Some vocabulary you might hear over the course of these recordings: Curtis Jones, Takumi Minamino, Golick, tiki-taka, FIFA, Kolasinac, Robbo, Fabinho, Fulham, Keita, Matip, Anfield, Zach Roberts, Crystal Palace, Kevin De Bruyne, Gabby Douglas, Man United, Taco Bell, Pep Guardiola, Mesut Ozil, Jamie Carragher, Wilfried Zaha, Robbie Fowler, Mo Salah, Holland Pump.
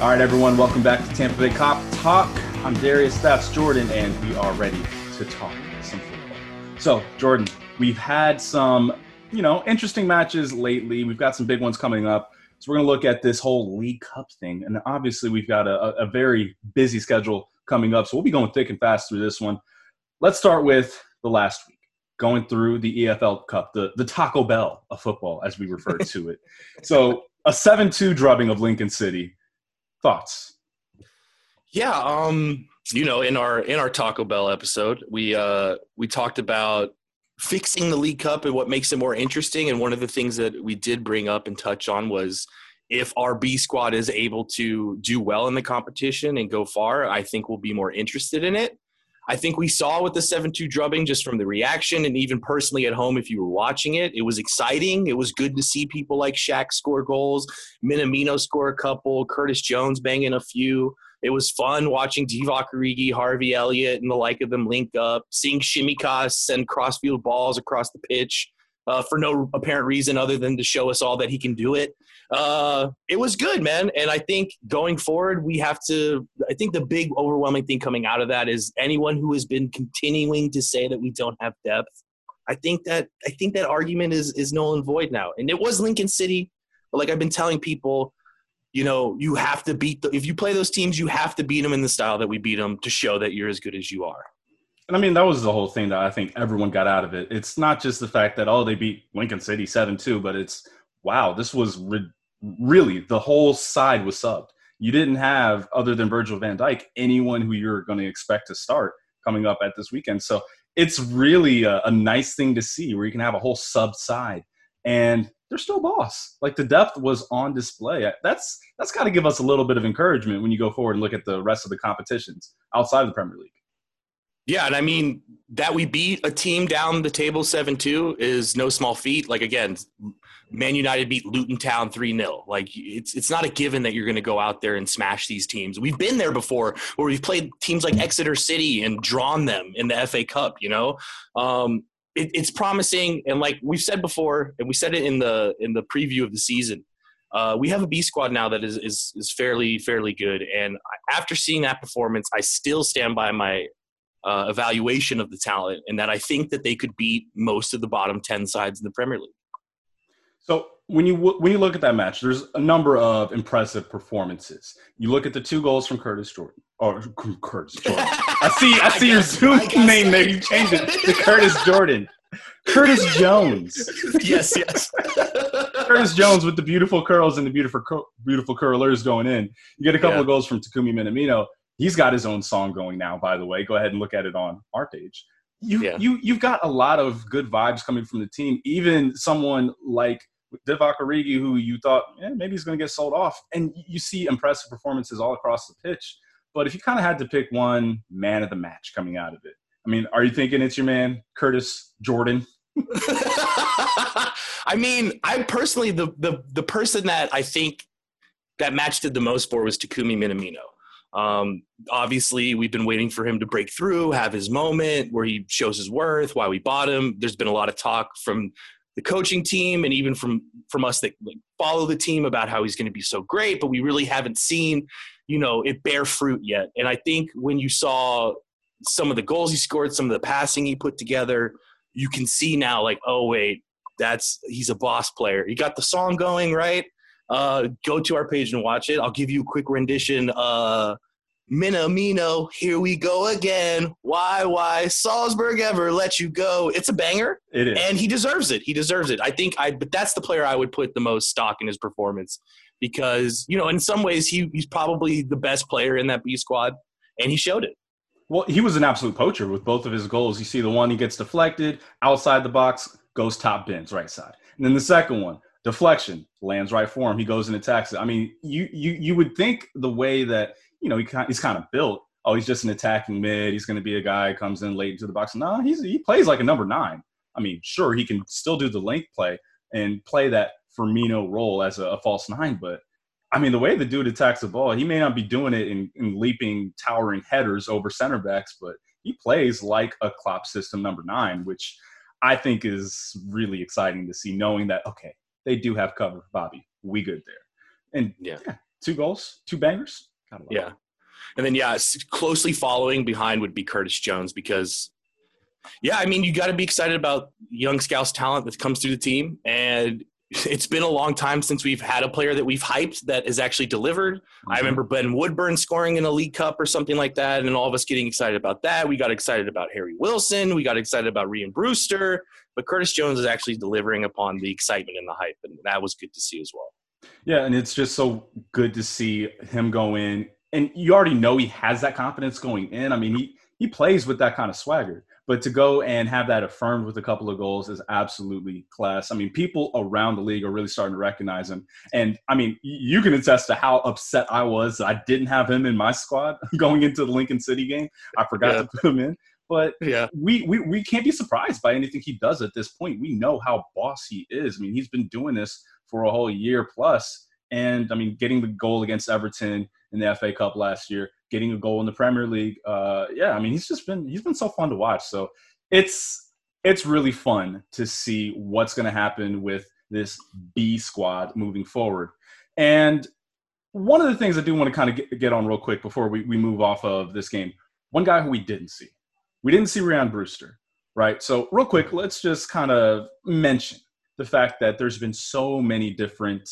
All right, everyone, welcome back to Tampa Bay Cop Talk. I'm Darius, that's Jordan, and we are ready to talk some football. So, Jordan, we've had some, interesting matches lately. We've got some big ones coming up. So we're going to look at this whole League Cup thing. And obviously, we've got a very busy schedule coming up. So we'll be going thick and fast through this one. Let's start with the last week, going through the EFL Cup, the Taco Bell of football, as we refer to it. So a 7-2 drubbing of Lincoln City. Thoughts? Yeah, in our Taco Bell episode, we talked about fixing the League Cup and what makes it more interesting. And one of the things that we did bring up and touch on was if our B squad is able to do well in the competition and go far, I think we'll be more interested in it. I think we saw with the 7-2 drubbing just from the reaction and even personally at home if you were watching it. It was exciting. It was good to see people like Shaq score goals, Minamino score a couple, Curtis Jones banging a few. It was fun watching Divock Origi, Harvey Elliott, and the like of them link up, seeing Shimikas send crossfield balls across the pitch for no apparent reason other than to show us all that he can do it. It was good, man. And I think going forward, I think the big overwhelming thing coming out of that is anyone who has been continuing to say that we don't have depth. I think that argument is null and void now. And it was Lincoln City, but like I've been telling people, you have to beat them. If you play those teams, you have to beat them in the style that we beat them to show that you're as good as you are. And, that was the whole thing that I think everyone got out of it. It's not just the fact that, they beat Lincoln City 7-2, but it's, wow, this was really the whole side was subbed. You didn't have, other than Virgil van Dijk, anyone who you're going to expect to start coming up at this weekend. So it's really a nice thing to see where you can have a whole sub side. And they're still boss. Like, the depth was on display. That's got to give us a little bit of encouragement when you go forward and look at the rest of the competitions outside of the Premier League. Yeah, and that we beat a team down the table 7-2 is no small feat. Like, again, Man United beat Luton Town 3-0. Like, it's not a given that you're going to go out there and smash these teams. We've been there before where we've played teams like Exeter City and drawn them in the FA Cup, It's promising, and like we've said before, and we said it in the preview of the season, we have a B squad now that is fairly good. And after seeing that performance, I still stand by my evaluation of the talent, and that I think that they could beat most of the bottom 10 sides in the Premier League. So when you look at that match, there's a number of impressive performances. You look at the 2 goals from Curtis Jordan. I see your Zoom name there. You changed it to Curtis Jordan. Curtis Jones. Yes. Curtis Jones with the beautiful curls and the beautiful curlers going in. You get a couple of goals from Takumi Minamino. He's got his own song going now, by the way. Go ahead and look at it on our page. You've got a lot of good vibes coming from the team. Even someone like Divock Origi, who you thought maybe he's going to get sold off, and you see impressive performances all across the pitch. But if you kind of had to pick one man of the match coming out of it, are you thinking it's your man, Curtis Jordan? I personally, the person that I think that match did the most for was Takumi Minamino. Obviously, we've been waiting for him to break through, have his moment where he shows his worth, why we bought him. There's been a lot of talk from the coaching team and even from us that follow the team about how he's going to be so great, but we really haven't seen it bear fruit yet. And I think when you saw some of the goals he scored, some of the passing he put together, you can see now he's a boss player. He got the song going, right? Go to our page and watch it. I'll give you a quick rendition. Minamino, here we go again. Why Salzburg ever let you go? It's a banger. It is. And he deserves it. But that's the player I would put the most stock in his performance. Because, in some ways, he's probably the best player in that B squad, and he showed it. Well, he was an absolute poacher with both of his goals. You see the one, he gets deflected, outside the box, goes top bins, right side. And then the second one, deflection, lands right for him. He goes and attacks it. You would think the way that, he's kind of built, he's just an attacking mid. He's going to be a guy who comes in late into the box. No, he plays like a number 9. Sure, he can still do the link play and play that Firmino role as a false 9, but the way the dude attacks the ball, he may not be doing it in leaping, towering headers over center backs, but he plays like a Klopp system number 9, which I think is really exciting to see, knowing that, okay, they do have cover for Bobby. We good there. And Two goals, two bangers. Gotta love it. And then, closely following behind would be Curtis Jones because, I mean, you got to be excited about young Scouse talent that comes through the team. And it's been a long time since we've had a player that we've hyped that has actually delivered. Mm-hmm. I remember Ben Woodburn scoring in a League Cup or something like that, and all of us getting excited about that. We got excited about Harry Wilson. We got excited about Rhian Brewster. But Curtis Jones is actually delivering upon the excitement and the hype, and that was good to see as well. Yeah, and it's just so good to see him go in. And you already know he has that confidence going in. I mean, he plays with that kind of swagger. But to go and have that affirmed with a couple of goals is absolutely class. I mean, people around the league are really starting to recognize him. And, I mean, you can attest to how upset I was that I didn't have him in my squad going into the Lincoln City game. I forgot to put him in. But we can't be surprised by anything he does at this point. We know how boss he is. I mean, he's been doing this for a whole year plus. And, I mean, getting the goal against Everton in the FA Cup last year, getting a goal in the Premier League. I mean, he's been so fun to watch. So it's really fun to see what's going to happen with this B squad moving forward. And one of the things I do want to kind of get on real quick before we move off of this game, one guy who we didn't see Rhian Brewster, right? So real quick, let's just kind of mention the fact that there's been so many different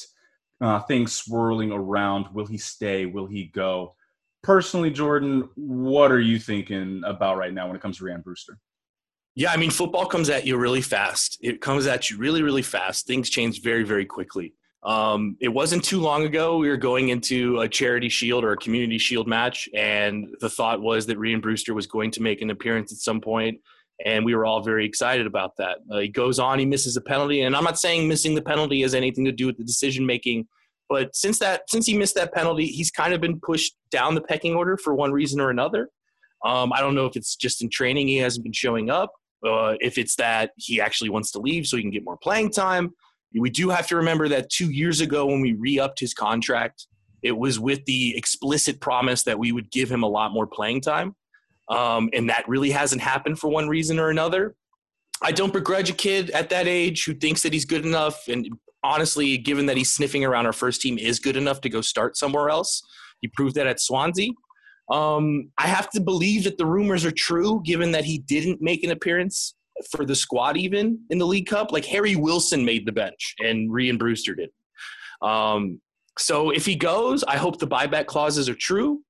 things swirling around. Will he stay? Will he go? Personally, Jordan, what are you thinking about right now when it comes to Rhian Brewster? Yeah, I mean, football comes at you really fast. It comes at you really, really fast. Things change very, very quickly. It wasn't too long ago we were going into a charity shield or a community shield match, and the thought was that Rhian Brewster was going to make an appearance at some point, and we were all very excited about that. He goes on, he misses a penalty, and I'm not saying missing the penalty has anything to do with the decision-making. But since he missed that penalty, he's kind of been pushed down the pecking order for one reason or another. I don't know if it's just in training he hasn't been showing up, if it's that he actually wants to leave so he can get more playing time. We do have to remember that 2 years ago when we re-upped his contract, it was with the explicit promise that we would give him a lot more playing time. And that really hasn't happened for one reason or another. I don't begrudge a kid at that age who thinks that he's good enough and – honestly, given that he's sniffing around our first team, is good enough to go start somewhere else. He proved that at Swansea. I have to believe that the rumors are true, given that he didn't make an appearance for the squad even in the League Cup. Like Harry Wilson made the bench and Rhian Brewster did. So if he goes, I hope the buyback clauses are true.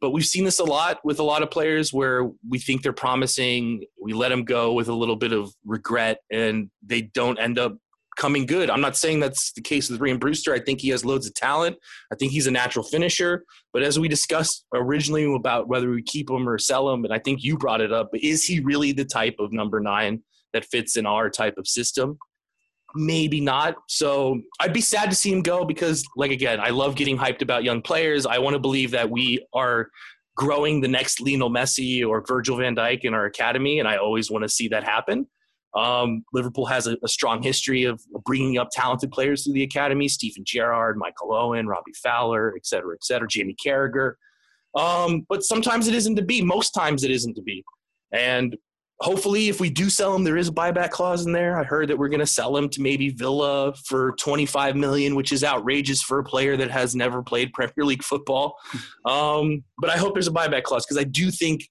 But we've seen this a lot with a lot of players where we think they're promising. We let them go with a little bit of regret, and they don't end up coming good. I'm not saying that's the case with Rhian Brewster. I think he has loads of talent. I think he's a natural finisher. But as we discussed originally about whether we keep him or sell him, and I think you brought it up, but is he really the type of number 9 that fits in our type of system? Maybe not. So I'd be sad to see him go because, like, again, I love getting hyped about young players. I want to believe that we are growing the next Lionel Messi or Virgil van Dijk in our academy, and I always want to see that happen. Liverpool has a strong history of bringing up talented players through the academy, Stephen Gerrard, Michael Owen, Robbie Fowler, et cetera, Jamie Carragher. But sometimes it isn't to be. Most times it isn't to be. And hopefully if we do sell him, there is a buyback clause in there. I heard that we're going to sell him to maybe Villa for $25 million, which is outrageous for a player that has never played Premier League football. But I hope there's a buyback clause because I do think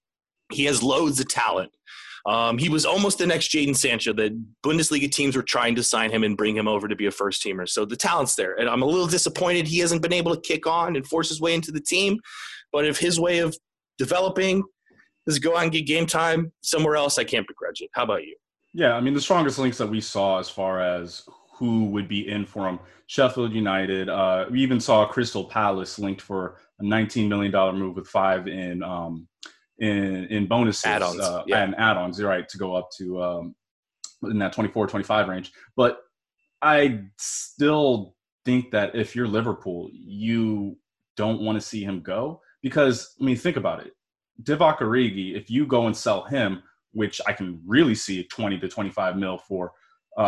he has loads of talent. He was almost the next Jadon Sancho. The Bundesliga teams were trying to sign him and bring him over to be a first-teamer. So the talent's there. And I'm a little disappointed he hasn't been able to kick on and force his way into the team. But if his way of developing is go out and get game time somewhere else, I can't begrudge it. How about you? Yeah, I mean, the strongest links that we saw as far as who would be in for him, Sheffield United. We even saw Crystal Palace linked for a $19 million move with $5 in in bonuses add-ons, and add-ons, you're right, to go up to in that 24-25 range. But I still think that if you're Liverpool, you don't want to see him go because, I mean, think about it. Divock Origi, if you go and sell him, which I can really see 20 to 25 mil for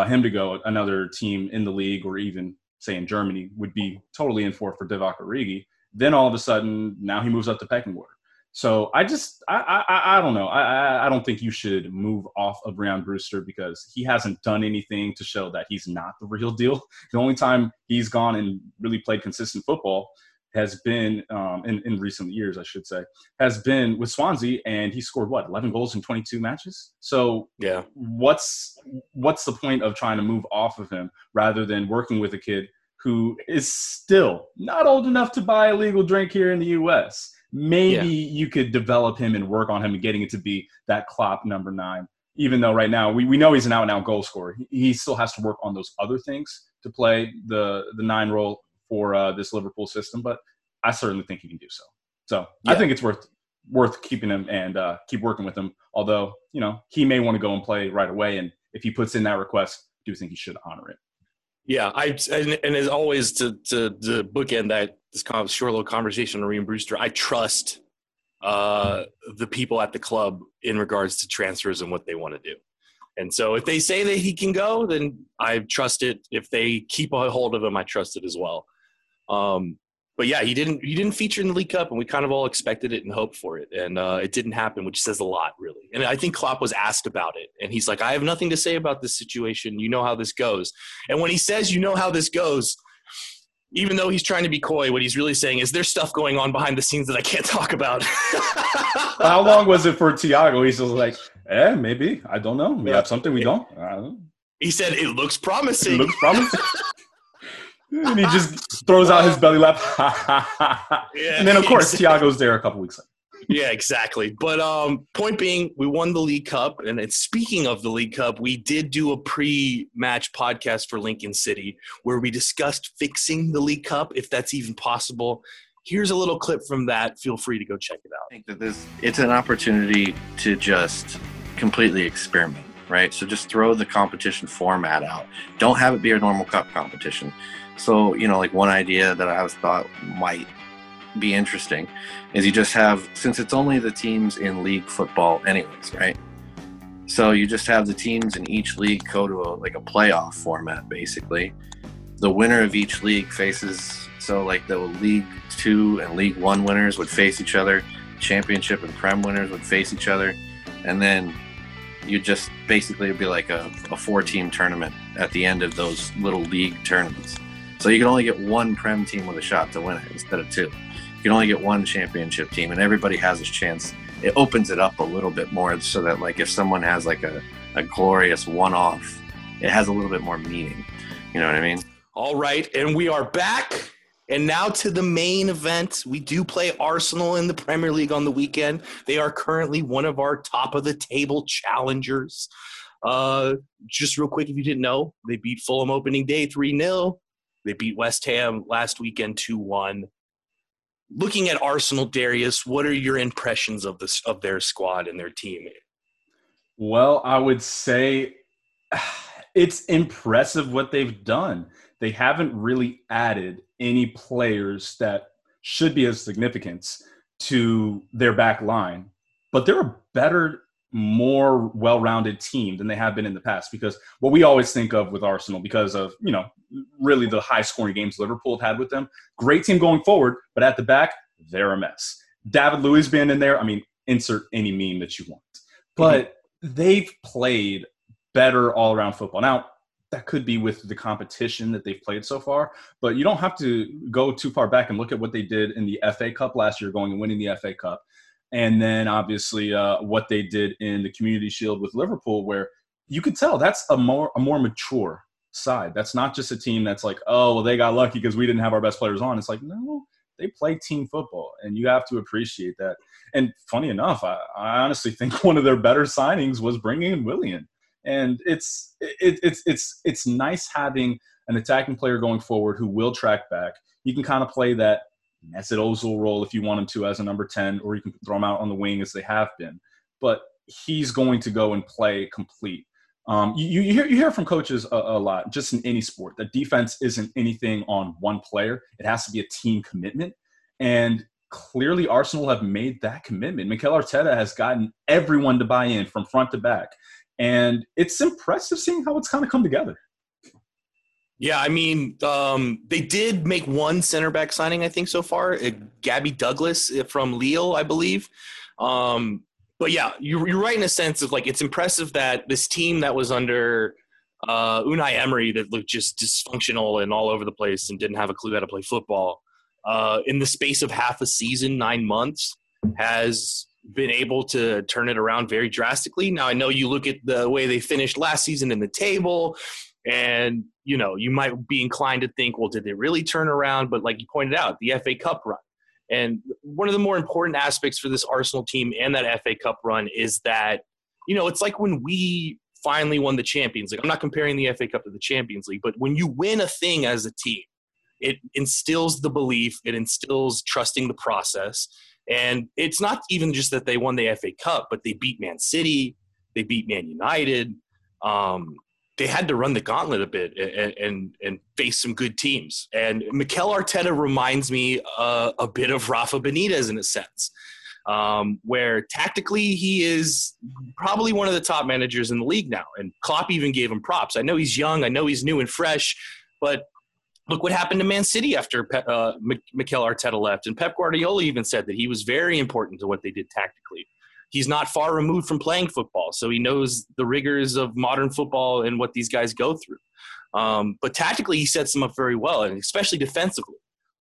him to go another team in the league or even, say, in Germany, would be totally in for Divock Origi. Then all of a sudden, now he moves up the pecking order. So I don't know. I don't think you should move off of Rhian Brewster because he hasn't done anything to show that he's not the real deal. The only time he's gone and really played consistent football has been in recent years, I should say, has been with Swansea, and he scored, what, 11 goals in 22 matches? So yeah, what's the point of trying to move off of him rather than working with a kid who is still not old enough to buy a legal drink here in the U.S.? Maybe you could develop him and work on him and getting it to be that Klopp number 9, even though right now we know he's an out-and-out goal scorer. He still has to work on those other things to play the 9 role for this Liverpool system, but I certainly think he can do so. So I think it's worth keeping him and keep working with him, although, you know, he may want to go and play right away, and if he puts in that request, I do think he should honor it. Yeah, and as always, to bookend this short little conversation on Rhian Brewster, I trust the people at the club in regards to transfers and what they want to do. And so if they say that he can go, then I trust it. If they keep a hold of him, I trust it as well. But yeah, he didn't feature in the League Cup, and we kind of all expected it and hoped for it. And it didn't happen, which says a lot, really. And I think Klopp was asked about it, and he's like, I have nothing to say about this situation. You know how this goes. And when he says, you know how this goes, even though he's trying to be coy, what he's really saying is there's stuff going on behind the scenes that I can't talk about. How long was it for Thiago? He's just like, maybe. I don't know. We have something we don't. I don't know. He said, it looks promising. It looks promising. And he just throws out his belly laugh. And then, of course, Thiago's there a couple weeks later. Yeah, exactly. But point being, we won the League Cup. And then speaking of the League Cup, we did do a pre-match podcast for Lincoln City where we discussed fixing the League Cup, if that's even possible. Here's a little clip from that. Feel free to go check it out. I think that it's an opportunity to just completely experiment, right? So just throw the competition format out. Don't have it be a normal cup competition. So, you know, like one idea that I thought might be interesting is you just have, since it's only the teams in league football anyways, right? So you just have the teams in each league go to a playoff format, basically. The winner of each league faces, so like the League 2 and League 1 winners would face each other, Championship and Prem winners would face each other, and then you just basically be like a 4-team tournament at the end of those little league tournaments. So you can only get one Prem team with a shot to win it instead of 2. You can only get one Championship team, and everybody has a chance. It opens it up a little bit more so that, like, if someone has like a glorious one-off, it has a little bit more meaning. You know what I mean? All right, and we are back. And now to the main event. We do play Arsenal in the Premier League on the weekend. They are currently one of our top-of-the-table challengers. Just real quick, if you didn't know, they beat Fulham opening day 3-0. They beat West Ham last weekend 2-1. Looking at Arsenal, Darius, what are your impressions of their squad and their team? Well, I would say it's impressive what they've done. They haven't really added any players that should be of significance to their back line, but they're a better, more well-rounded team than they have been in the past, because what we always think of with Arsenal, because of, you know, really the high-scoring games Liverpool have had with them, great team going forward, but at the back, they're a mess. David Luiz being in there, I mean, insert any meme that you want. But they've played better all-around football. Now, that could be with the competition that they've played so far, but you don't have to go too far back and look at what they did in the FA Cup last year, going and winning the FA Cup. And then, obviously, what they did in the Community Shield with Liverpool, where you could tell that's a more mature side. That's not just a team that's like, oh, well, they got lucky because we didn't have our best players on. It's like, no, they play team football, and you have to appreciate that. And funny enough, I honestly think one of their better signings was bringing in Willian. And it's nice having an attacking player going forward who will track back. You can kind of play that Mesut Ozil role if you want him to as a number 10, or you can throw him out on the wing as they have been. But he's going to go and play complete. You hear from coaches a lot, just in any sport, that defense isn't anything on one player. It has to be a team commitment. And clearly Arsenal have made that commitment. Mikel Arteta has gotten everyone to buy in from front to back. And it's impressive seeing how it's kind of come together. Yeah, I mean, they did make one center back signing, I think, so far. Gabby Douglas from Lille, I believe. But yeah, you're right in a sense of, like, it's impressive that this team that was under Unai Emery that looked just dysfunctional and all over the place and didn't have a clue how to play football in the space of half a season, 9 months, has been able to turn it around very drastically. Now, I know you look at the way they finished last season in the table, and, you know, you might be inclined to think, well, did they really turn around? But like you pointed out, the FA Cup run. And one of the more important aspects for this Arsenal team and that FA Cup run is that, you know, it's like when we finally won the Champions League. I'm not comparing the FA Cup to the Champions League, but when you win a thing as a team, it instills the belief, it instills trusting the process. And it's not even just that they won the FA Cup, but they beat Man City, they beat Man United. They had to run the gauntlet a bit and face some good teams. And Mikel Arteta reminds me a bit of Rafa Benitez in a sense, where tactically he is probably one of the top managers in the league now. And Klopp even gave him props. I know he's young. I know he's new and fresh. But look what happened to Man City after Mikel Arteta left. And Pep Guardiola even said that he was very important to what they did tactically. He's not far removed from playing football, so he knows the rigors of modern football and what these guys go through. But tactically, he sets them up very well, and especially defensively.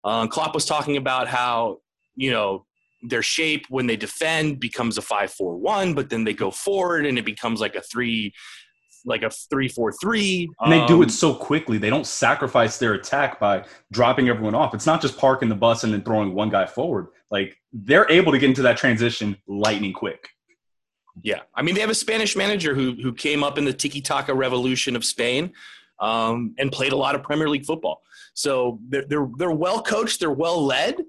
Klopp was talking about how, you know, their shape when they defend becomes a 5-4-1, but then they go forward and it becomes like a 3-4-3. And they do it so quickly. They don't sacrifice their attack by dropping everyone off. It's not just parking the bus and then throwing one guy forward. Like, they're able to get into that transition lightning quick. Yeah. I mean, they have a Spanish manager who came up in the tiki-taka revolution of Spain and played a lot of Premier League football. So they're well-coached. They're well-led.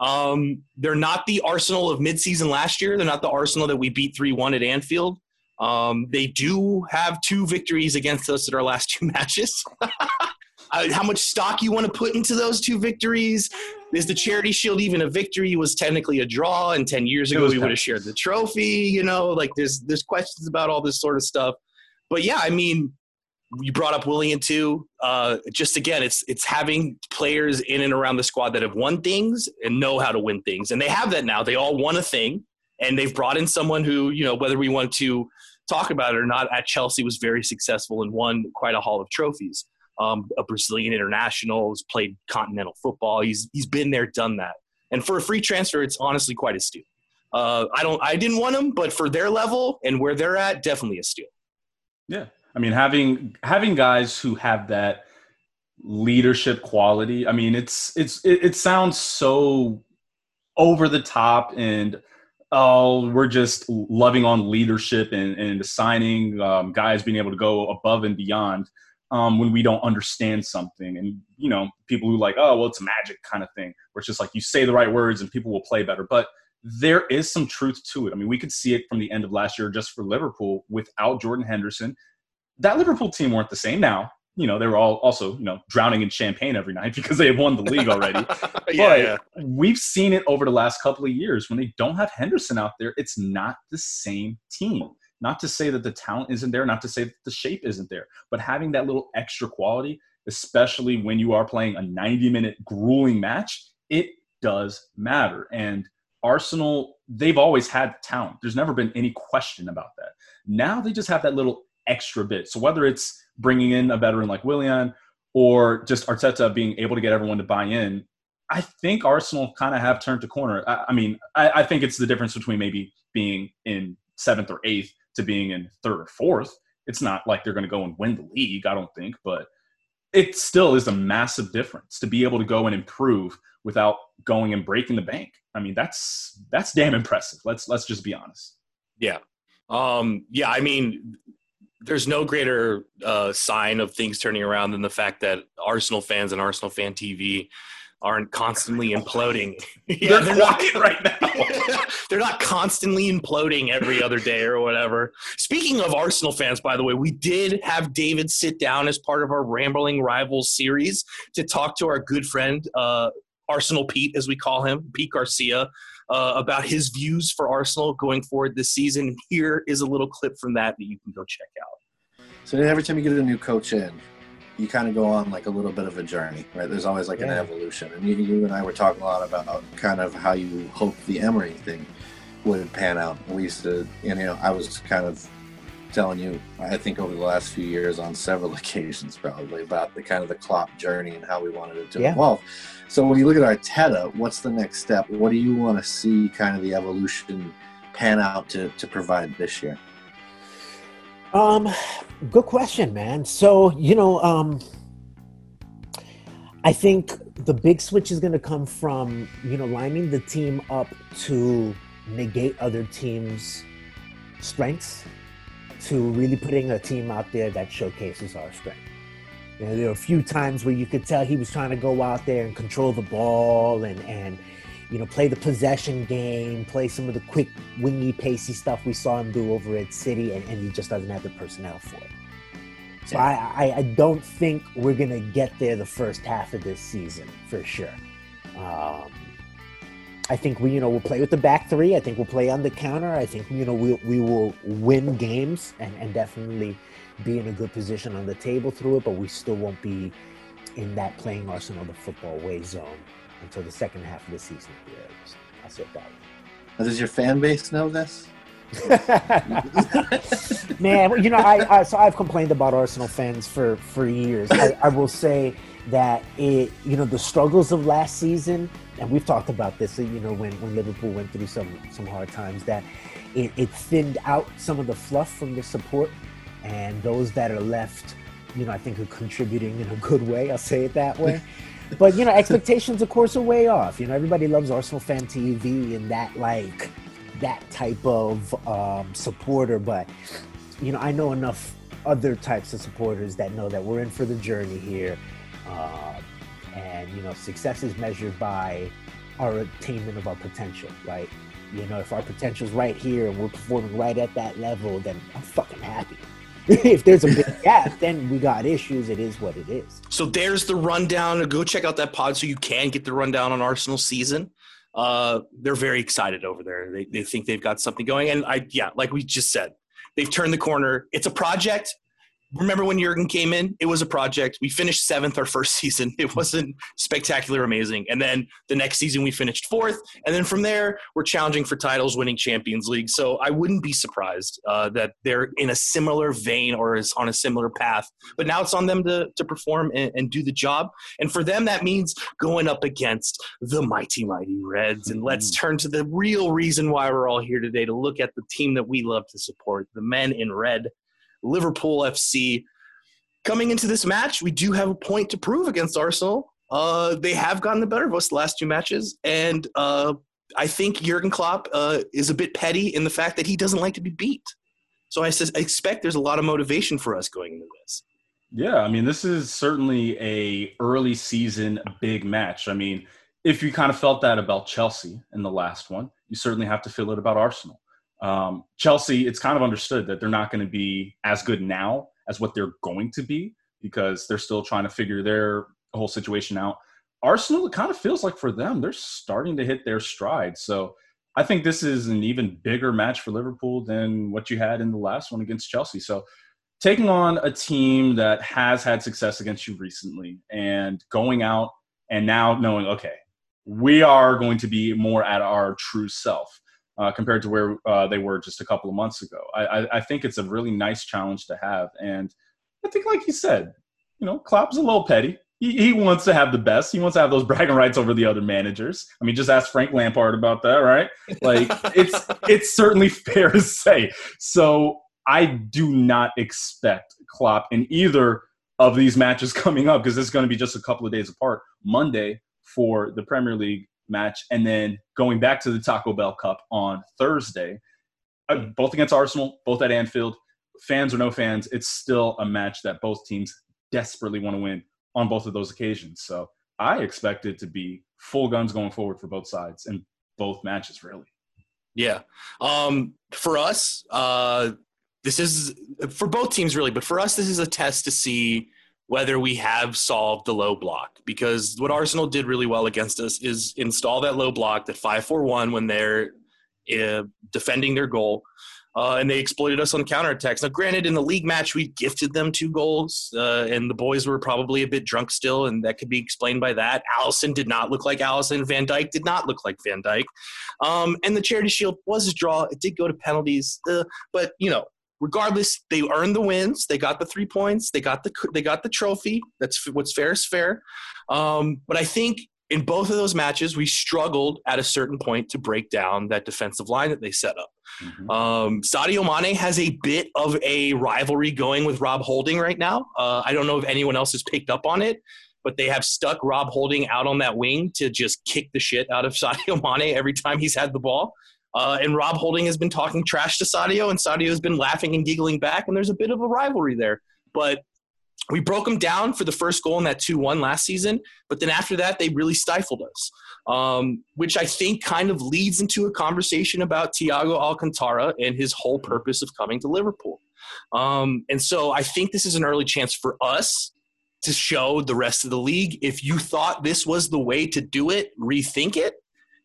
They're not the Arsenal of midseason last year. They're not the Arsenal that we beat 3-1 at Anfield. They do have 2 victories against us at our last 2 matches. How much stock you want to put into those 2 victories? Is the Charity Shield even a victory? It was technically a draw, and 10 years ago we would have shared the trophy. You know, like there's questions about all this sort of stuff. But yeah, I mean, you brought up Willian too. Just again, it's having players in and around the squad that have won things and know how to win things, and they have that now. They all won a thing, and they've brought in someone who, you know, whether we want to talk about it or not, at Chelsea was very successful and won quite a haul of trophies. A Brazilian international who's played continental football. He's been there, done that. And for a free transfer, it's honestly quite a steal. I didn't want him, but for their level and where they're at, definitely a steal. Yeah, I mean, having guys who have that leadership quality. I mean, it sounds so over the top and, oh, we're just loving on leadership and assigning guys being able to go above and beyond. When we don't understand something, and, you know, people who are like, oh, well, it's magic kind of thing, where it's just like you say the right words and people will play better. But there is some truth to it. I mean, we could see it from the end of last year just for Liverpool without Jordan Henderson. That Liverpool team weren't the same now. You know, they were all also, you know, drowning in champagne every night because they had won the league already. Yeah, but we've seen it over the last couple of years. When they don't have Henderson out there, it's not the same team. Not to say that the talent isn't there, not to say that the shape isn't there, but having that little extra quality, especially when you are playing a 90-minute grueling match, it does matter. And Arsenal, they've always had talent. There's never been any question about that. Now they just have that little extra bit. So whether it's bringing in a veteran like Willian or just Arteta being able to get everyone to buy in, I think Arsenal kind of have turned the corner. I mean, I think it's the difference between maybe being in 7th or 8th to being in 3rd or 4th. It's not like they're going to go and win the league, I don't think, but it still is a massive difference to be able to go and improve without going and breaking the bank. I mean, that's damn impressive. Let's just be honest. Yeah. Yeah. I mean, there's no greater sign of things turning around than the fact that Arsenal fans and Arsenal fan TV aren't constantly imploding. Yeah, they're quiet right now. They're not constantly imploding every other day or whatever. Speaking of Arsenal fans, by the way, we did have David sit down as part of our Rambling Rivals series to talk to our good friend, Arsenal Pete, as we call him, Pete Garcia, about his views for Arsenal going forward this season. Here is a little clip from that you can go check out. So every time you get a new coach in, you kind of go on like a little bit of a journey, right? There's always like an evolution. And you and I were talking a lot about kind of how you hope the Emery thing would pan out. We used to, and, you know, I was kind of telling you, I think over the last few years on several occasions probably, about the kind of the Klopp journey and how we wanted it to evolve. So when you look at Arteta, what's the next step? What do you want to see kind of the evolution pan out to provide this year? Good question, man. So, I think the big switch is going to come from, lining the team up to negate other teams' strengths, to really putting a team out there that showcases our strength. There were a few times where you could tell he was trying to go out there and control the ball and play the possession game, play some of the quick, wingy, pacey stuff we saw him do over at City, and he just doesn't have the personnel for it. So I don't think we're going to get there the first half of this season, for sure. I think we'll play with the back three. I think we'll play on the counter. I think, we will win games and definitely be in a good position on the table through it, but we still won't be in that playing arsenal, the football way zone until the second half of the season. I'll say that. Now, does your fan base know this? Man, so I've complained about Arsenal fans for years. I will say that the struggles of last season, and we've talked about this, when Liverpool went through some hard times, that it thinned out some of the fluff from the support, and those that are left, I think are contributing in a good way. I'll say it that way. But, expectations, of course, are way off. Everybody loves Arsenal Fan TV and that type of supporter. But, I know enough other types of supporters that know that we're in for the journey here. And, success is measured by our attainment of our potential, right? If our potential's right here and we're performing right at that level, then I'm fucking happy. If there's a big gap, then we got issues. It is what it is. So there's the rundown. Go check out that pod so you can get the rundown on Arsenal season. They're very excited over there. They think they've got something going. And, like we just said, they've turned the corner. It's a project. Remember when Jurgen came in? It was a project. We finished seventh our first season. It wasn't spectacular amazing. And then the next season we finished fourth. And then from there, we're challenging for titles, winning Champions League. So I wouldn't be surprised that they're in a similar vein or is on a similar path. But now it's on them to perform and do the job. And for them, that means going up against the mighty, mighty Reds. And let's turn to the real reason why we're all here today, to look at the team that we love to support, the men in red. Liverpool FC. Coming into this match, we do have a point to prove against Arsenal. They have gotten the better of us the last two matches, and I think Jurgen Klopp is a bit petty in the fact that he doesn't like to be beat. So I expect there's a lot of motivation for us going into this. Yeah, this is certainly a early season big match. If you kind of felt that about Chelsea in the last one, you certainly have to feel it about Arsenal. Chelsea, it's kind of understood that they're not going to be as good now as what they're going to be because they're still trying to figure their whole situation out. Arsenal, it kind of feels like for them, they're starting to hit their stride. So I think this is an even bigger match for Liverpool than what you had in the last one against Chelsea. So taking on a team that has had success against you recently and going out and now knowing, okay, we are going to be more at our true self. Compared to where they were just a couple of months ago. I think it's a really nice challenge to have. And I think, like you said, Klopp's a little petty. He wants to have the best. He wants to have those bragging rights over the other managers. Just ask Frank Lampard about that, right? Like, it's certainly fair to say. So I do not expect Klopp in either of these matches coming up, because this is going to be just a couple of days apart, Monday for the Premier League match, and then going back to the Taco Bell Cup on Thursday, both against Arsenal, both at Anfield. Fans or no fans, it's still a match that both teams desperately want to win on both of those occasions. So I expect it to be full guns going forward for both sides in both matches, really. Yeah. For us, this is – for both teams, really, but for us, this is a test to see – whether we have solved the low block, because what Arsenal did really well against us is install that low block, that 5-4-1 when they're defending their goal, and they exploited us on counterattacks. Now, granted, in the league match, we gifted them 2 goals, and the boys were probably a bit drunk still, and that could be explained by that. Alisson did not look like Alisson. Van Dijk did not look like Van Dijk. And the Charity Shield was a draw. It did go to penalties, but, regardless, they earned the wins. They got the 3 points. They got the trophy. That's what's fair is fair. But I think In both of those matches, we struggled at a certain point to break down that defensive line that they set up. Mm-hmm. Sadio Mane has a bit of a rivalry going with Rob Holding right now. I don't know if anyone else has picked up on it, but they have stuck Rob Holding out on that wing to just kick the shit out of Sadio Mane every time he's had the ball. And Rob Holding has been talking trash to Sadio, and Sadio has been laughing and giggling back, and there's a bit of a rivalry there. But we broke them down for the first goal in that 2-1 last season, but then after that, they really stifled us, which I think kind of leads into a conversation about Thiago Alcantara and his whole purpose of coming to Liverpool. And so I think this is an early chance for us to show the rest of the league, if you thought this was the way to do it, rethink it.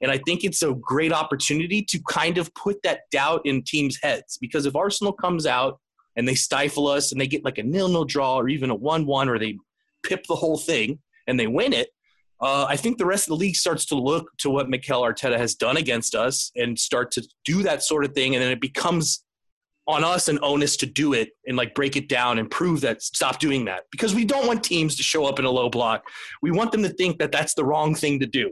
And I think it's a great opportunity to kind of put that doubt in teams' heads, because if Arsenal comes out and they stifle us and they get like a 0-0 draw or even a 1-1, or they pip the whole thing and they win it, I think the rest of the league starts to look to what Mikel Arteta has done against us and start to do that sort of thing. And then it becomes on us an onus to do it and like break it down and prove that, stop doing that, because we don't want teams to show up in a low block. We want them to think that that's the wrong thing to do.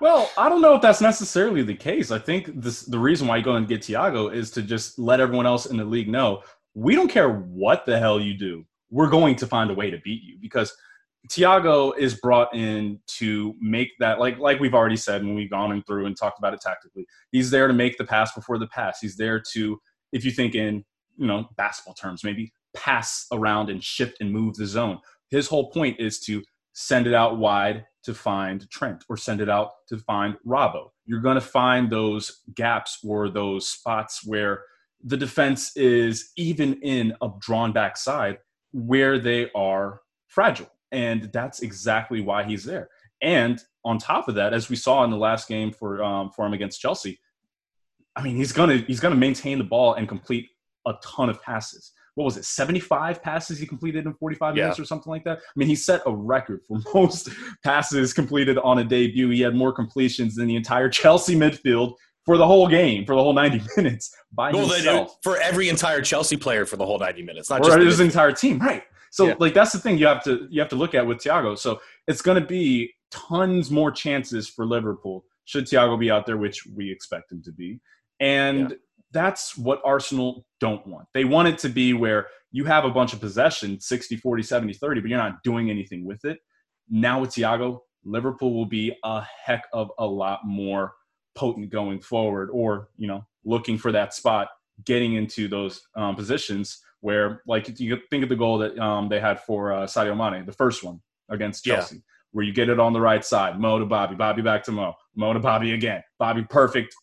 Well, I don't know if that's necessarily the case. I think the reason why you go and get Thiago is to just let everyone else in the league know, we don't care what the hell you do. We're going to find a way to beat you, because Thiago is brought in to make that, like we've already said when we've gone and through and talked about it tactically. He's there to make the pass before the pass. He's there to, if you think in, you know, basketball terms, maybe pass around and shift and move the zone. His whole point is to send it out wide to find Trent, or send it out to find Robbo. You're going to find those gaps or those spots where the defense is, even in a drawn back side, where they are fragile. And that's exactly why he's there. And on top of that, as we saw in the last game for him against Chelsea, I mean, he's gonna maintain the ball and complete a ton of passes. What was it, 75 passes he completed in 45 minutes or something like that? I mean, he set a record for most passes completed on a debut. He had more completions than the entire Chelsea midfield for the whole game, for the whole 90 minutes by himself. For every entire Chelsea player for the whole 90 minutes. Not just his entire team, right. So, like, that's the thing you have to look at with Thiago. So it's going to be tons more chances for Liverpool should Thiago be out there, which we expect him to be. And that's what Arsenal don't want. They want it to be where you have a bunch of possession, 60, 40, 70, 30, but you're not doing anything with it. Now with Thiago, Liverpool will be a heck of a lot more potent going forward, or, you know, looking for that spot, getting into those positions where, like, you think of the goal that they had for Sadio Mane, the first one against Chelsea, where you get it on the right side, Mo to Bobby, Bobby back to Mo, Mo to Bobby again, Bobby perfect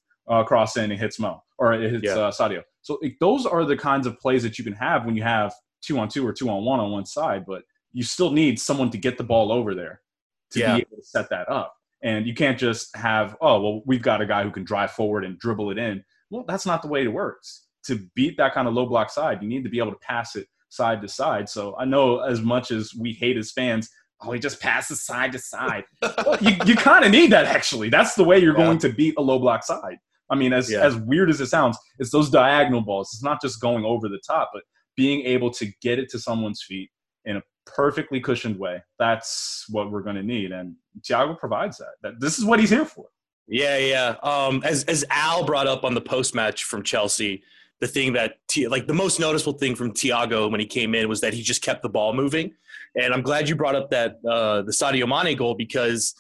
cross in, and hits Mo, or it hits Sadio. So those are the kinds of plays that you can have when you have 2-on-2 or 2-on-1 on one side, but you still need someone to get the ball over there to be able to set that up. And you can't just have, oh, well, we've got a guy who can drive forward and dribble it in. Well, that's not the way it works. To beat that kind of low block side, you need to be able to pass it side to side. So I know, as much as we hate as fans, oh, he just passes side to side. Well, you kind of need that, actually. That's the way you're going to beat a low block side. I mean, as weird as it sounds, it's those diagonal balls. It's not just going over the top, but being able to get it to someone's feet in a perfectly cushioned way. That's what we're going to need. And Thiago provides that. This is what he's here for. Yeah. As Al brought up on the post-match from Chelsea, the thing that the most noticeable thing from Thiago when he came in was that he just kept the ball moving. And I'm glad you brought up that the Sadio Mane goal, because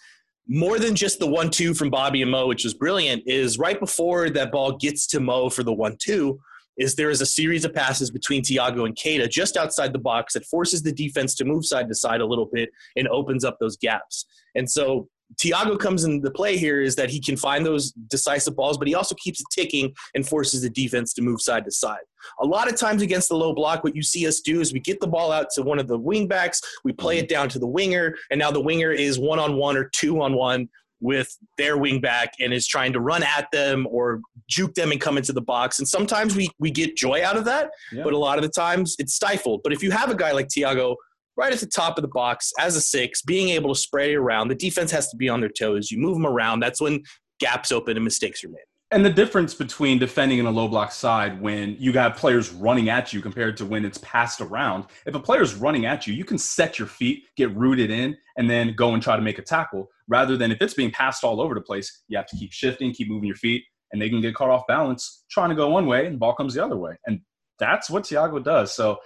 more than just the 1-2 from Bobby and Mo, which was brilliant, is right before that ball gets to Mo for the 1-2, is there is a series of passes between Thiago and Keita just outside the box that forces the defense to move side to side a little bit and opens up those gaps. And so Thiago comes into the play here is that he can find those decisive balls, but he also keeps it ticking and forces the defense to move side to side. A lot of times against the low block, what you see us do is we get the ball out to one of the wing backs, we play it down to the winger, and now the winger is 1-on-1 or 2-on-1 with their wing back and is trying to run at them or juke them and come into the box. And sometimes we get joy out of that, but a lot of the times it's stifled. But if you have a guy like Thiago right at the top of the box as a six, being able to spray around, the defense has to be on their toes. You move them around. That's when gaps open and mistakes are made. And the difference between defending in a low block side when you got players running at you compared to when it's passed around, if a player's running at you, you can set your feet, get rooted in, and then go and try to make a tackle, rather than if it's being passed all over the place, you have to keep shifting, keep moving your feet, and they can get caught off balance trying to go one way and the ball comes the other way. And that's what Thiago does. So,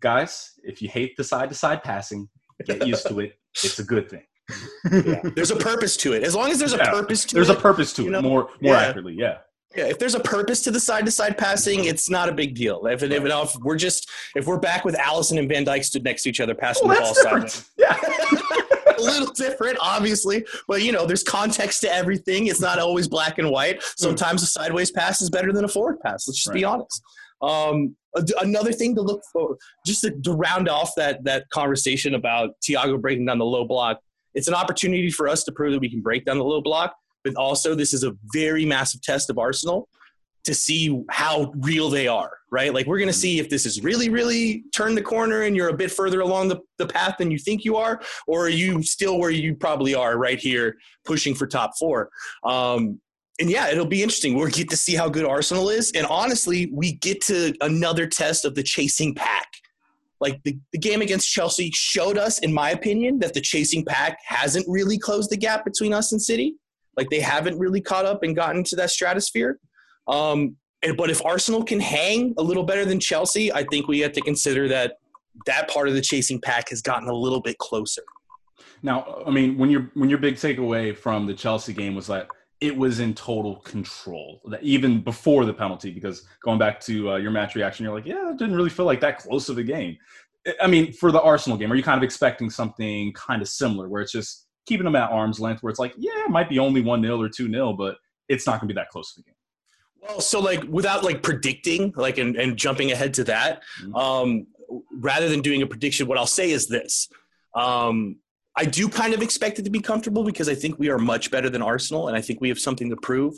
guys, if you hate the side-to-side passing, get used to it. It's a good thing. Yeah. There's a purpose to it. As long as there's a purpose to it. There's a purpose to it, more accurately, Yeah, if there's a purpose to the side-to-side passing, it's not a big deal. If we're back with Alisson and Van Dijk stood next to each other passing the ball sideways. Yeah. A little different, obviously, but there's context to everything. It's not always black and white. Sometimes a sideways pass is better than a forward pass. Let's just be honest. Another thing to look for, just to round off that conversation about Thiago breaking down the low block, it's an opportunity for us to prove that we can break down the low block, but also this is a very massive test of Arsenal to see how real they are, right? Like, we're going to see if this is really, really turned the corner and you're a bit further along the path than you think you are, or are you still where you probably are right here pushing for top four? And it'll be interesting. We'll get to see how good Arsenal is. And honestly, we get to another test of the chasing pack. Like, the game against Chelsea showed us, in my opinion, that the chasing pack hasn't really closed the gap between us and City. Like, they haven't really caught up and gotten to that stratosphere. But if Arsenal can hang a little better than Chelsea, I think we have to consider that part of the chasing pack has gotten a little bit closer. Now, I mean, when your big takeaway from the Chelsea game was that it was in total control, even before the penalty, because going back to your match reaction, you're like, yeah, it didn't really feel like that close of a game. I mean, for the Arsenal game, are you kind of expecting something kind of similar where it's just keeping them at arm's length, where it's like, yeah, it might be only 1-0 or 2-0, but it's not going to be that close of a game? Well, so, like, without, like, predicting, like, and jumping ahead to that, rather than doing a prediction, what I'll say is this. I do kind of expect it to be comfortable because I think we are much better than Arsenal, and I think we have something to prove.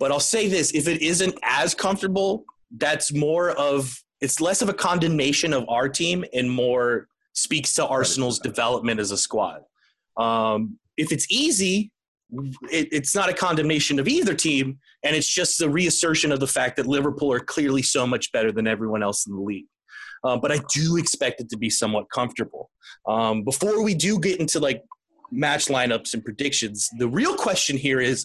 But I'll say this, if it isn't as comfortable, that's more of – it's less of a condemnation of our team and more speaks to Arsenal's development as a squad. If it's easy – it's not a condemnation of either team, and it's just a reassertion of the fact that Liverpool are clearly so much better than everyone else in the league. But I do expect it to be somewhat comfortable. Before we do get into, like, match lineups and predictions, the real question here is,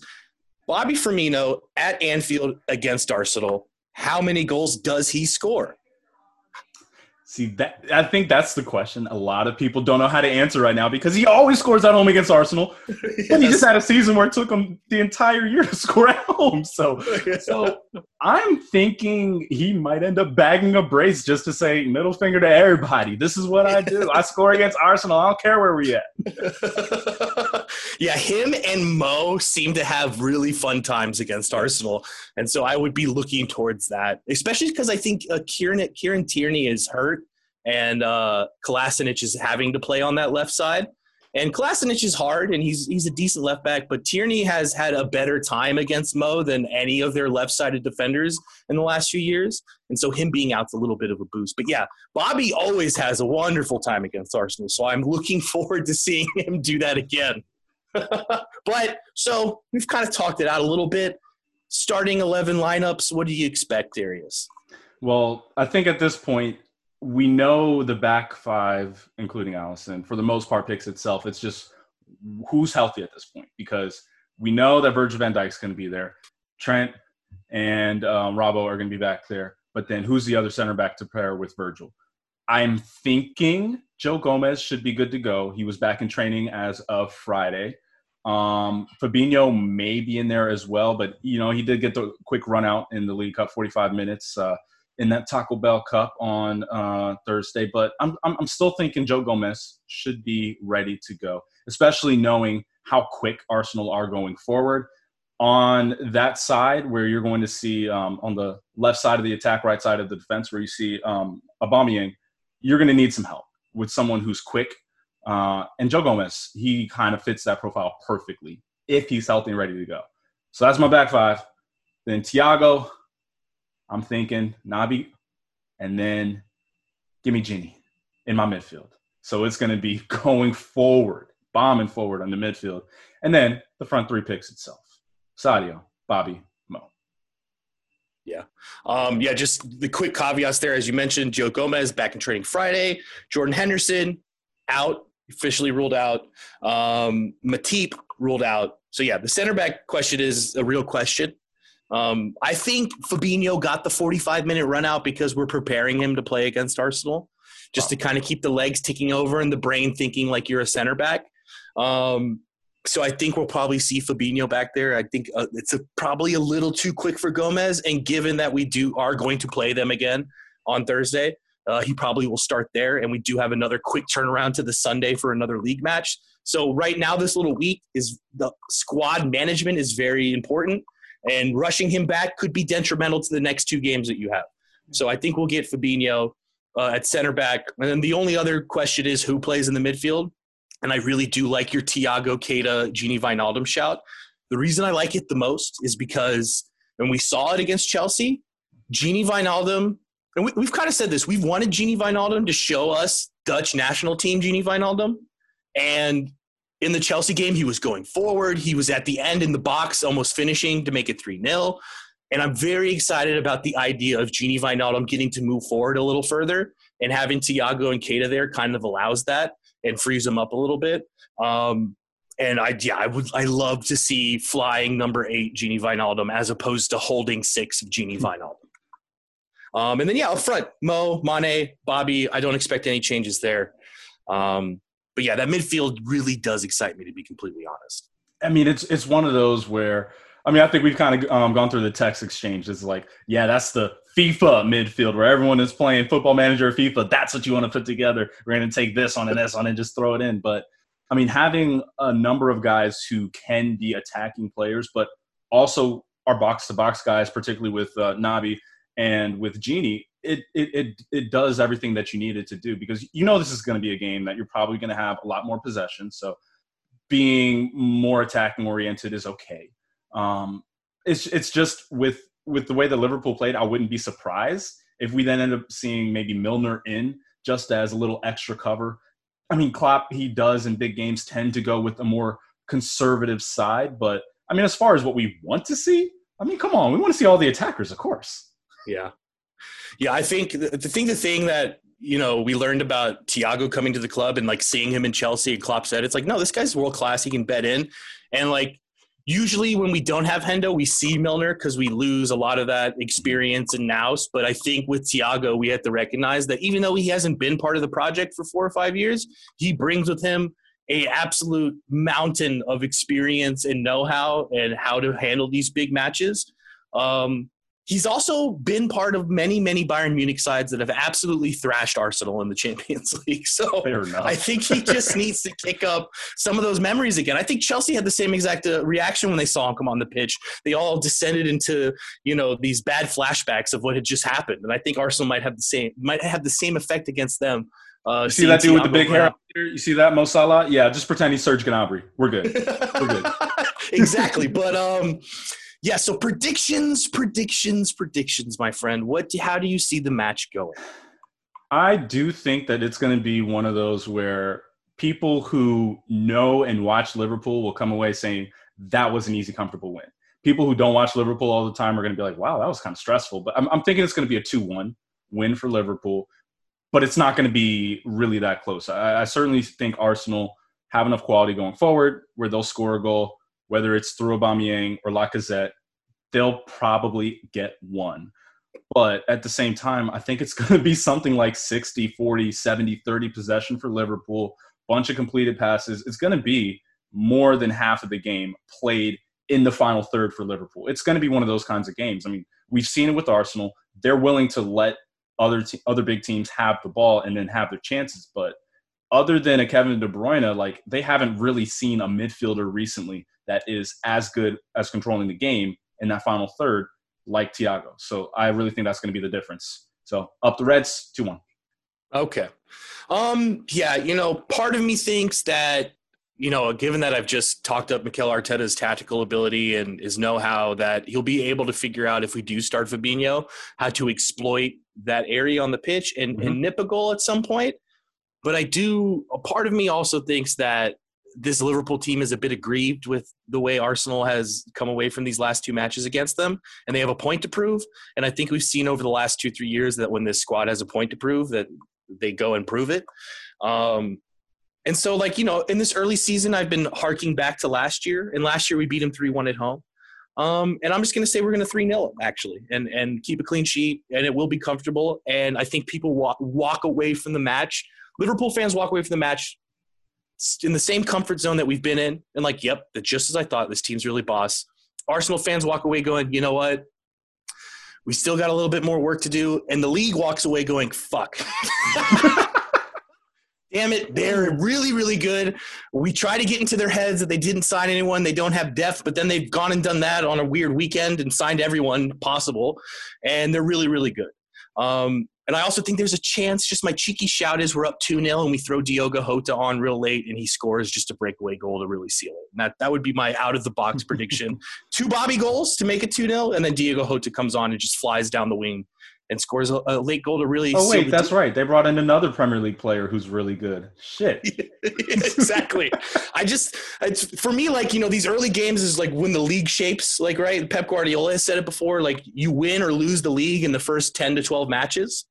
Bobby Firmino at Anfield against Arsenal, how many goals does he score? See, I think that's the question a lot of people don't know how to answer right now, because he always scores at home against Arsenal. Yes. And he just had a season where it took him the entire year to score at home. So I'm thinking he might end up bagging a brace just to say middle finger to everybody. This is what I do. I score against Arsenal. I don't care where we at. Yeah, him and Mo seem to have really fun times against Arsenal. And so I would be looking towards that, especially because I think Kieran Tierney is hurt. And Kolasinac is having to play on that left side. And Kolasinac is hard, and he's a decent left back, but Tierney has had a better time against Mo than any of their left-sided defenders in the last few years. And so him being out's a little bit of a boost. But, yeah, Bobby always has a wonderful time against Arsenal, so I'm looking forward to seeing him do that again. But so we've kind of talked it out a little bit. Starting 11 lineups, what do you expect, Darius? Well, I think at this point, we know the back five, including Alisson, for the most part picks itself. It's just who's healthy at this point, because we know that Virgil van Dijk's going to be there. Trent and Robbo are going to be back there. But then who's the other center back to pair with Virgil? I'm thinking Joe Gomez should be good to go. He was back in training as of Friday. Fabinho may be in there as well, but, he did get the quick run out in the League Cup, 45 minutes, in that Taco Bell Cup on Thursday. But I'm still thinking Joe Gomez should be ready to go, especially knowing how quick Arsenal are going forward. On that side where you're going to see on the left side of the attack, right side of the defense, where you see Aubameyang, you're going to need some help with someone who's quick. And Joe Gomez, he kind of fits that profile perfectly if he's healthy and ready to go. So that's my back five. Then Thiago, I'm thinking Naby, and then give me Gini in my midfield. So it's going to be going forward, bombing forward on the midfield. And then the front three picks itself, Sadio, Bobby, Mo. Yeah. Just the quick caveats there. As you mentioned, Joe Gomez back in training Friday. Jordan Henderson out, officially ruled out. Matip ruled out. So, yeah, the center back question is a real question. I think Fabinho got the 45-minute run out because we're preparing him to play against Arsenal, just to kind of keep the legs ticking over and the brain thinking like you're a center back. So I think we'll probably see Fabinho back there. I think it's probably a little too quick for Gomez. And given that we are going to play them again on Thursday, he probably will start there. And we do have another quick turnaround to the Sunday for another league match. So right now, this little week is the squad management is very important. And rushing him back could be detrimental to the next two games that you have. So I think we'll get Fabinho at center back. And then the only other question is who plays in the midfield. And I really do like your Thiago, Keita, Gini Wijnaldum shout. The reason I like it the most is because when we saw it against Chelsea, Gini Wijnaldum, and we've kind of said this, we've wanted Gini Wijnaldum to show us Dutch national team Gini Wijnaldum. And in the Chelsea game, he was going forward. He was at the end in the box, almost finishing to make it 3-0. And I'm very excited about the idea of Gini Wijnaldum getting to move forward a little further, and having Thiago and Keita there kind of allows that and frees them up a little bit. I love to see flying number 8 Gini Wijnaldum as opposed to holding 6 of Gini Wijnaldum. Up front, Mo, Mane, Bobby, I don't expect any changes there. That midfield really does excite me, to be completely honest. I mean, it's one of those where, I mean, I think we've kind of gone through the text exchange. It's like, yeah, that's the FIFA midfield where everyone is playing Football Manager or FIFA. That's what you want to put together. We're going to take this on and this on and just throw it in. But, I mean, having a number of guys who can be attacking players, but also are box-to-box guys, particularly with Naby and with Gini, it does everything that you need it to do, because you know this is going to be a game that you're probably going to have a lot more possession. So being more attacking oriented is okay. It's just with the way that Liverpool played, I wouldn't be surprised if we then end up seeing maybe Milner in just as a little extra cover. I mean, Klopp, he does in big games tend to go with a more conservative side, but I mean, as far as what we want to see, I mean, come on, we want to see all the attackers, of course. Yeah. Yeah, I think the thing that, you know, we learned about Thiago coming to the club and, like, seeing him in Chelsea, and Klopp said, it's like, no, this guy's world-class. He can bet in. And, like, usually when we don't have Hendo, we see Milner because we lose a lot of that experience and nous. But I think with Thiago, we have to recognize that even though he hasn't been part of the project for 4 or 5 years, he brings with him a absolute mountain of experience and know-how and how to handle these big matches. He's also been part of many, many Bayern Munich sides that have absolutely thrashed Arsenal in the Champions League. So I think he just needs to kick up some of those memories again. I think Chelsea had the same exact reaction when they saw him come on the pitch. They all descended into, you know, these bad flashbacks of what had just happened. And I think Arsenal might have the same effect against them. You see that dude with the big hair? You see that, Mo Salah? Yeah, just pretend he's Serge Gnabry. We're good. We're good. Exactly. But, yeah, so predictions, my friend. How do you see the match going? I do think that it's going to be one of those where people who know and watch Liverpool will come away saying that was an easy, comfortable win. People who don't watch Liverpool all the time are going to be like, wow, that was kind of stressful. But I'm thinking it's going to be a 2-1 win for Liverpool, but it's not going to be really that close. I certainly think Arsenal have enough quality going forward where they'll score a goal. Whether it's through Aubameyang or Lacazette, they'll probably get one. But at the same time, I think it's going to be something like 60, 40, 70, 30 possession for Liverpool, bunch of completed passes. It's going to be more than half of the game played in the final third for Liverpool. It's going to be one of those kinds of games. I mean, we've seen it with Arsenal. They're willing to let other big teams have the ball and then have their chances. But other than a Kevin De Bruyne, like, they haven't really seen a midfielder recently that is as good as controlling the game in that final third like Thiago. So I really think that's going to be the difference. So up the Reds, 2-1. Okay. Part of me thinks that, you know, given that I've just talked up Mikel Arteta's tactical ability and his know-how, that he'll be able to figure out, if we do start Fabinho, how to exploit that area on the pitch and nip a goal at some point. But a part of me also thinks that this Liverpool team is a bit aggrieved with the way Arsenal has come away from these last two matches against them, and they have a point to prove. And I think we've seen over the last 2-3 years that when this squad has a point to prove, that they go and prove it. And so, like, you know, in this early season, I've been harking back to last year, and last year we beat them 3-1 at home. And I'm just going to say we're going to 3-0 actually, and keep a clean sheet, and it will be comfortable. And I think people walk away from the match. Liverpool fans walk away from the match in the same comfort zone that we've been in. And like, yep, that's just as I thought. This team's really boss. Arsenal fans walk away going, you know what? We still got a little bit more work to do. And the league walks away going, fuck. Damn it, they're really, really good. We try to get into their heads that they didn't sign anyone. They don't have depth, but then they've gone and done that on a weird weekend and signed everyone possible. And they're really, really good. And I also think there's a chance, just my cheeky shout is we're up 2-0 and we throw Diogo Jota on real late and he scores just a breakaway goal to really seal it. And that would be my out-of-the-box prediction. 2 Bobby goals to make it 2-0, and then Diogo Jota comes on and just flies down the wing and scores a late goal to really seal it. Oh, wait, that's right. They brought in another Premier League player who's really good. Shit. Exactly. It's for me, like, you know, these early games is like when the league shapes, like, right? Pep Guardiola has said it before, like, you win or lose the league in the first 10 to 12 matches.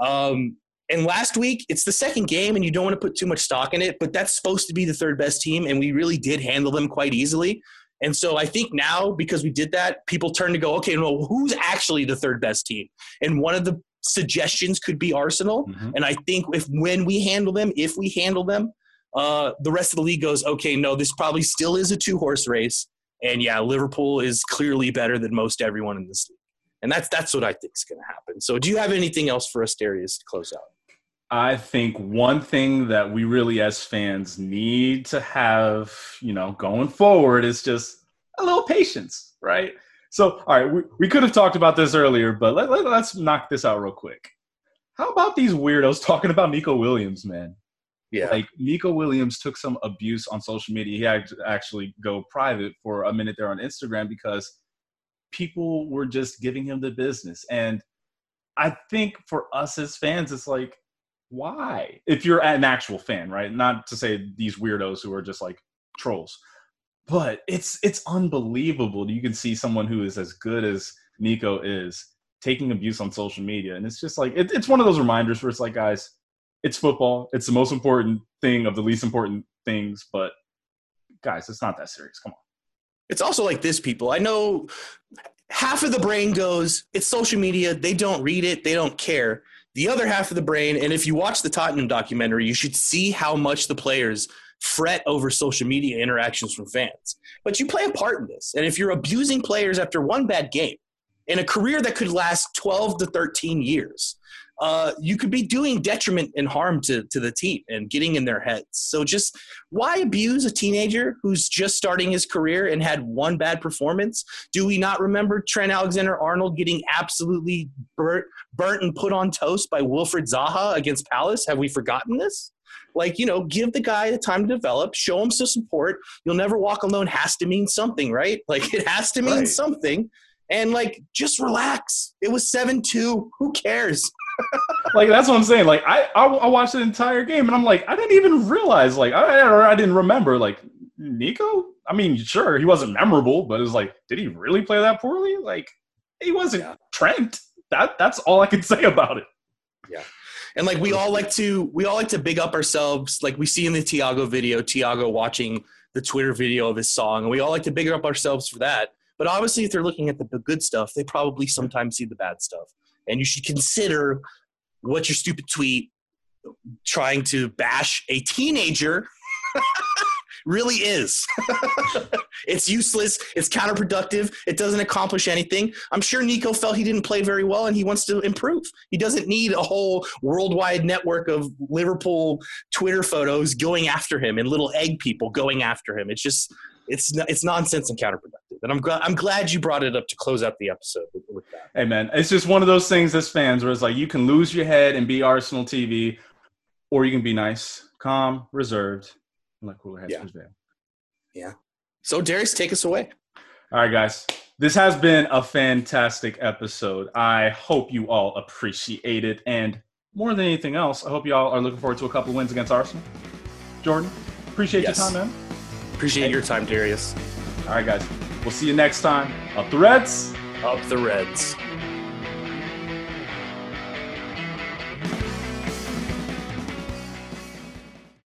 And last week, it's the second game, and you don't want to put too much stock in it, but that's supposed to be the third best team, and we really did handle them quite easily. And so I think now, because we did that, people turn to go, okay, well, who's actually the third best team? And one of the suggestions could be Arsenal. Mm-hmm. And I think if we handle them, the rest of the league goes, okay, no, this probably still is a 2-horse race. And yeah, Liverpool is clearly better than most everyone in this league. And that's what I think is going to happen. So do you have anything else for us, Darius, to close out? I think one thing that we really as fans need to have, you know, going forward is just a little patience, right? So, all right, we could have talked about this earlier, but let's knock this out real quick. How about these weirdos talking about Nico Williams, man? Yeah. Like, Nico Williams took some abuse on social media. He had to actually go private for a minute there on Instagram because people were just giving him the business. And I think for us as fans, it's like, why? If you're an actual fan, right? Not to say these weirdos who are just like trolls, but it's unbelievable. You can see someone who is as good as Nico is taking abuse on social media. And it's just like, it's one of those reminders where it's like, guys, it's football. It's the most important thing of the least important things, but guys, it's not that serious. Come on. It's also like this, people. I know half of the brain goes, it's social media. They don't read it. They don't care. The other half of the brain, and if you watch the Tottenham documentary, you should see how much the players fret over social media interactions from fans. But you play a part in this. And if you're abusing players after one bad game in a career that could last 12 to 13 years, you could be doing detriment and harm to the team and getting in their heads. So just why abuse a teenager who's just starting his career and had one bad performance? Do we not remember Trent Alexander-Arnold getting absolutely burnt and put on toast by Wilfried Zaha against Palace? Have we forgotten this? Like, you know, give the guy the time to develop, show him some support. You'll never walk alone has to mean something, right? Like, it has to mean something. And, like, just relax. It was 7-2. Who cares? Like, that's what I'm saying. Like, I watched the entire game, and I'm like, I didn't even realize. Like, I didn't remember. Like, Nico? I mean, sure, he wasn't memorable, but it was like, did he really play that poorly? Like, he wasn't Trent. That's all I can say about it. Yeah. And, like, we all like to big up ourselves. Like, we see in the Thiago video, Thiago watching the Twitter video of his song, and we all like to big up ourselves for that. But obviously, if they're looking at the good stuff, they probably sometimes see the bad stuff. And you should consider what's your stupid tweet trying to bash a teenager really is. It's useless. It's counterproductive. It doesn't accomplish anything. I'm sure Nico felt he didn't play very well, and he wants to improve. He doesn't need a whole worldwide network of Liverpool Twitter photos going after him and little egg people going after him. It's just – It's nonsense and counterproductive, and I'm glad you brought it up to close out the episode with that. Hey man, it's just one of those things as fans where it's like you can lose your head and be Arsenal TV, or you can be nice, calm, reserved, and let cooler heads prevail. Yeah. So Darius, take us away. All right, guys. This has been a fantastic episode. I hope you all appreciate it, and more than anything else, I hope you all are looking forward to a couple of wins against Arsenal. Jordan, Appreciate your time, man. Appreciate your time, Darius. All right, guys. We'll see you next time. Up the Reds. Up the Reds.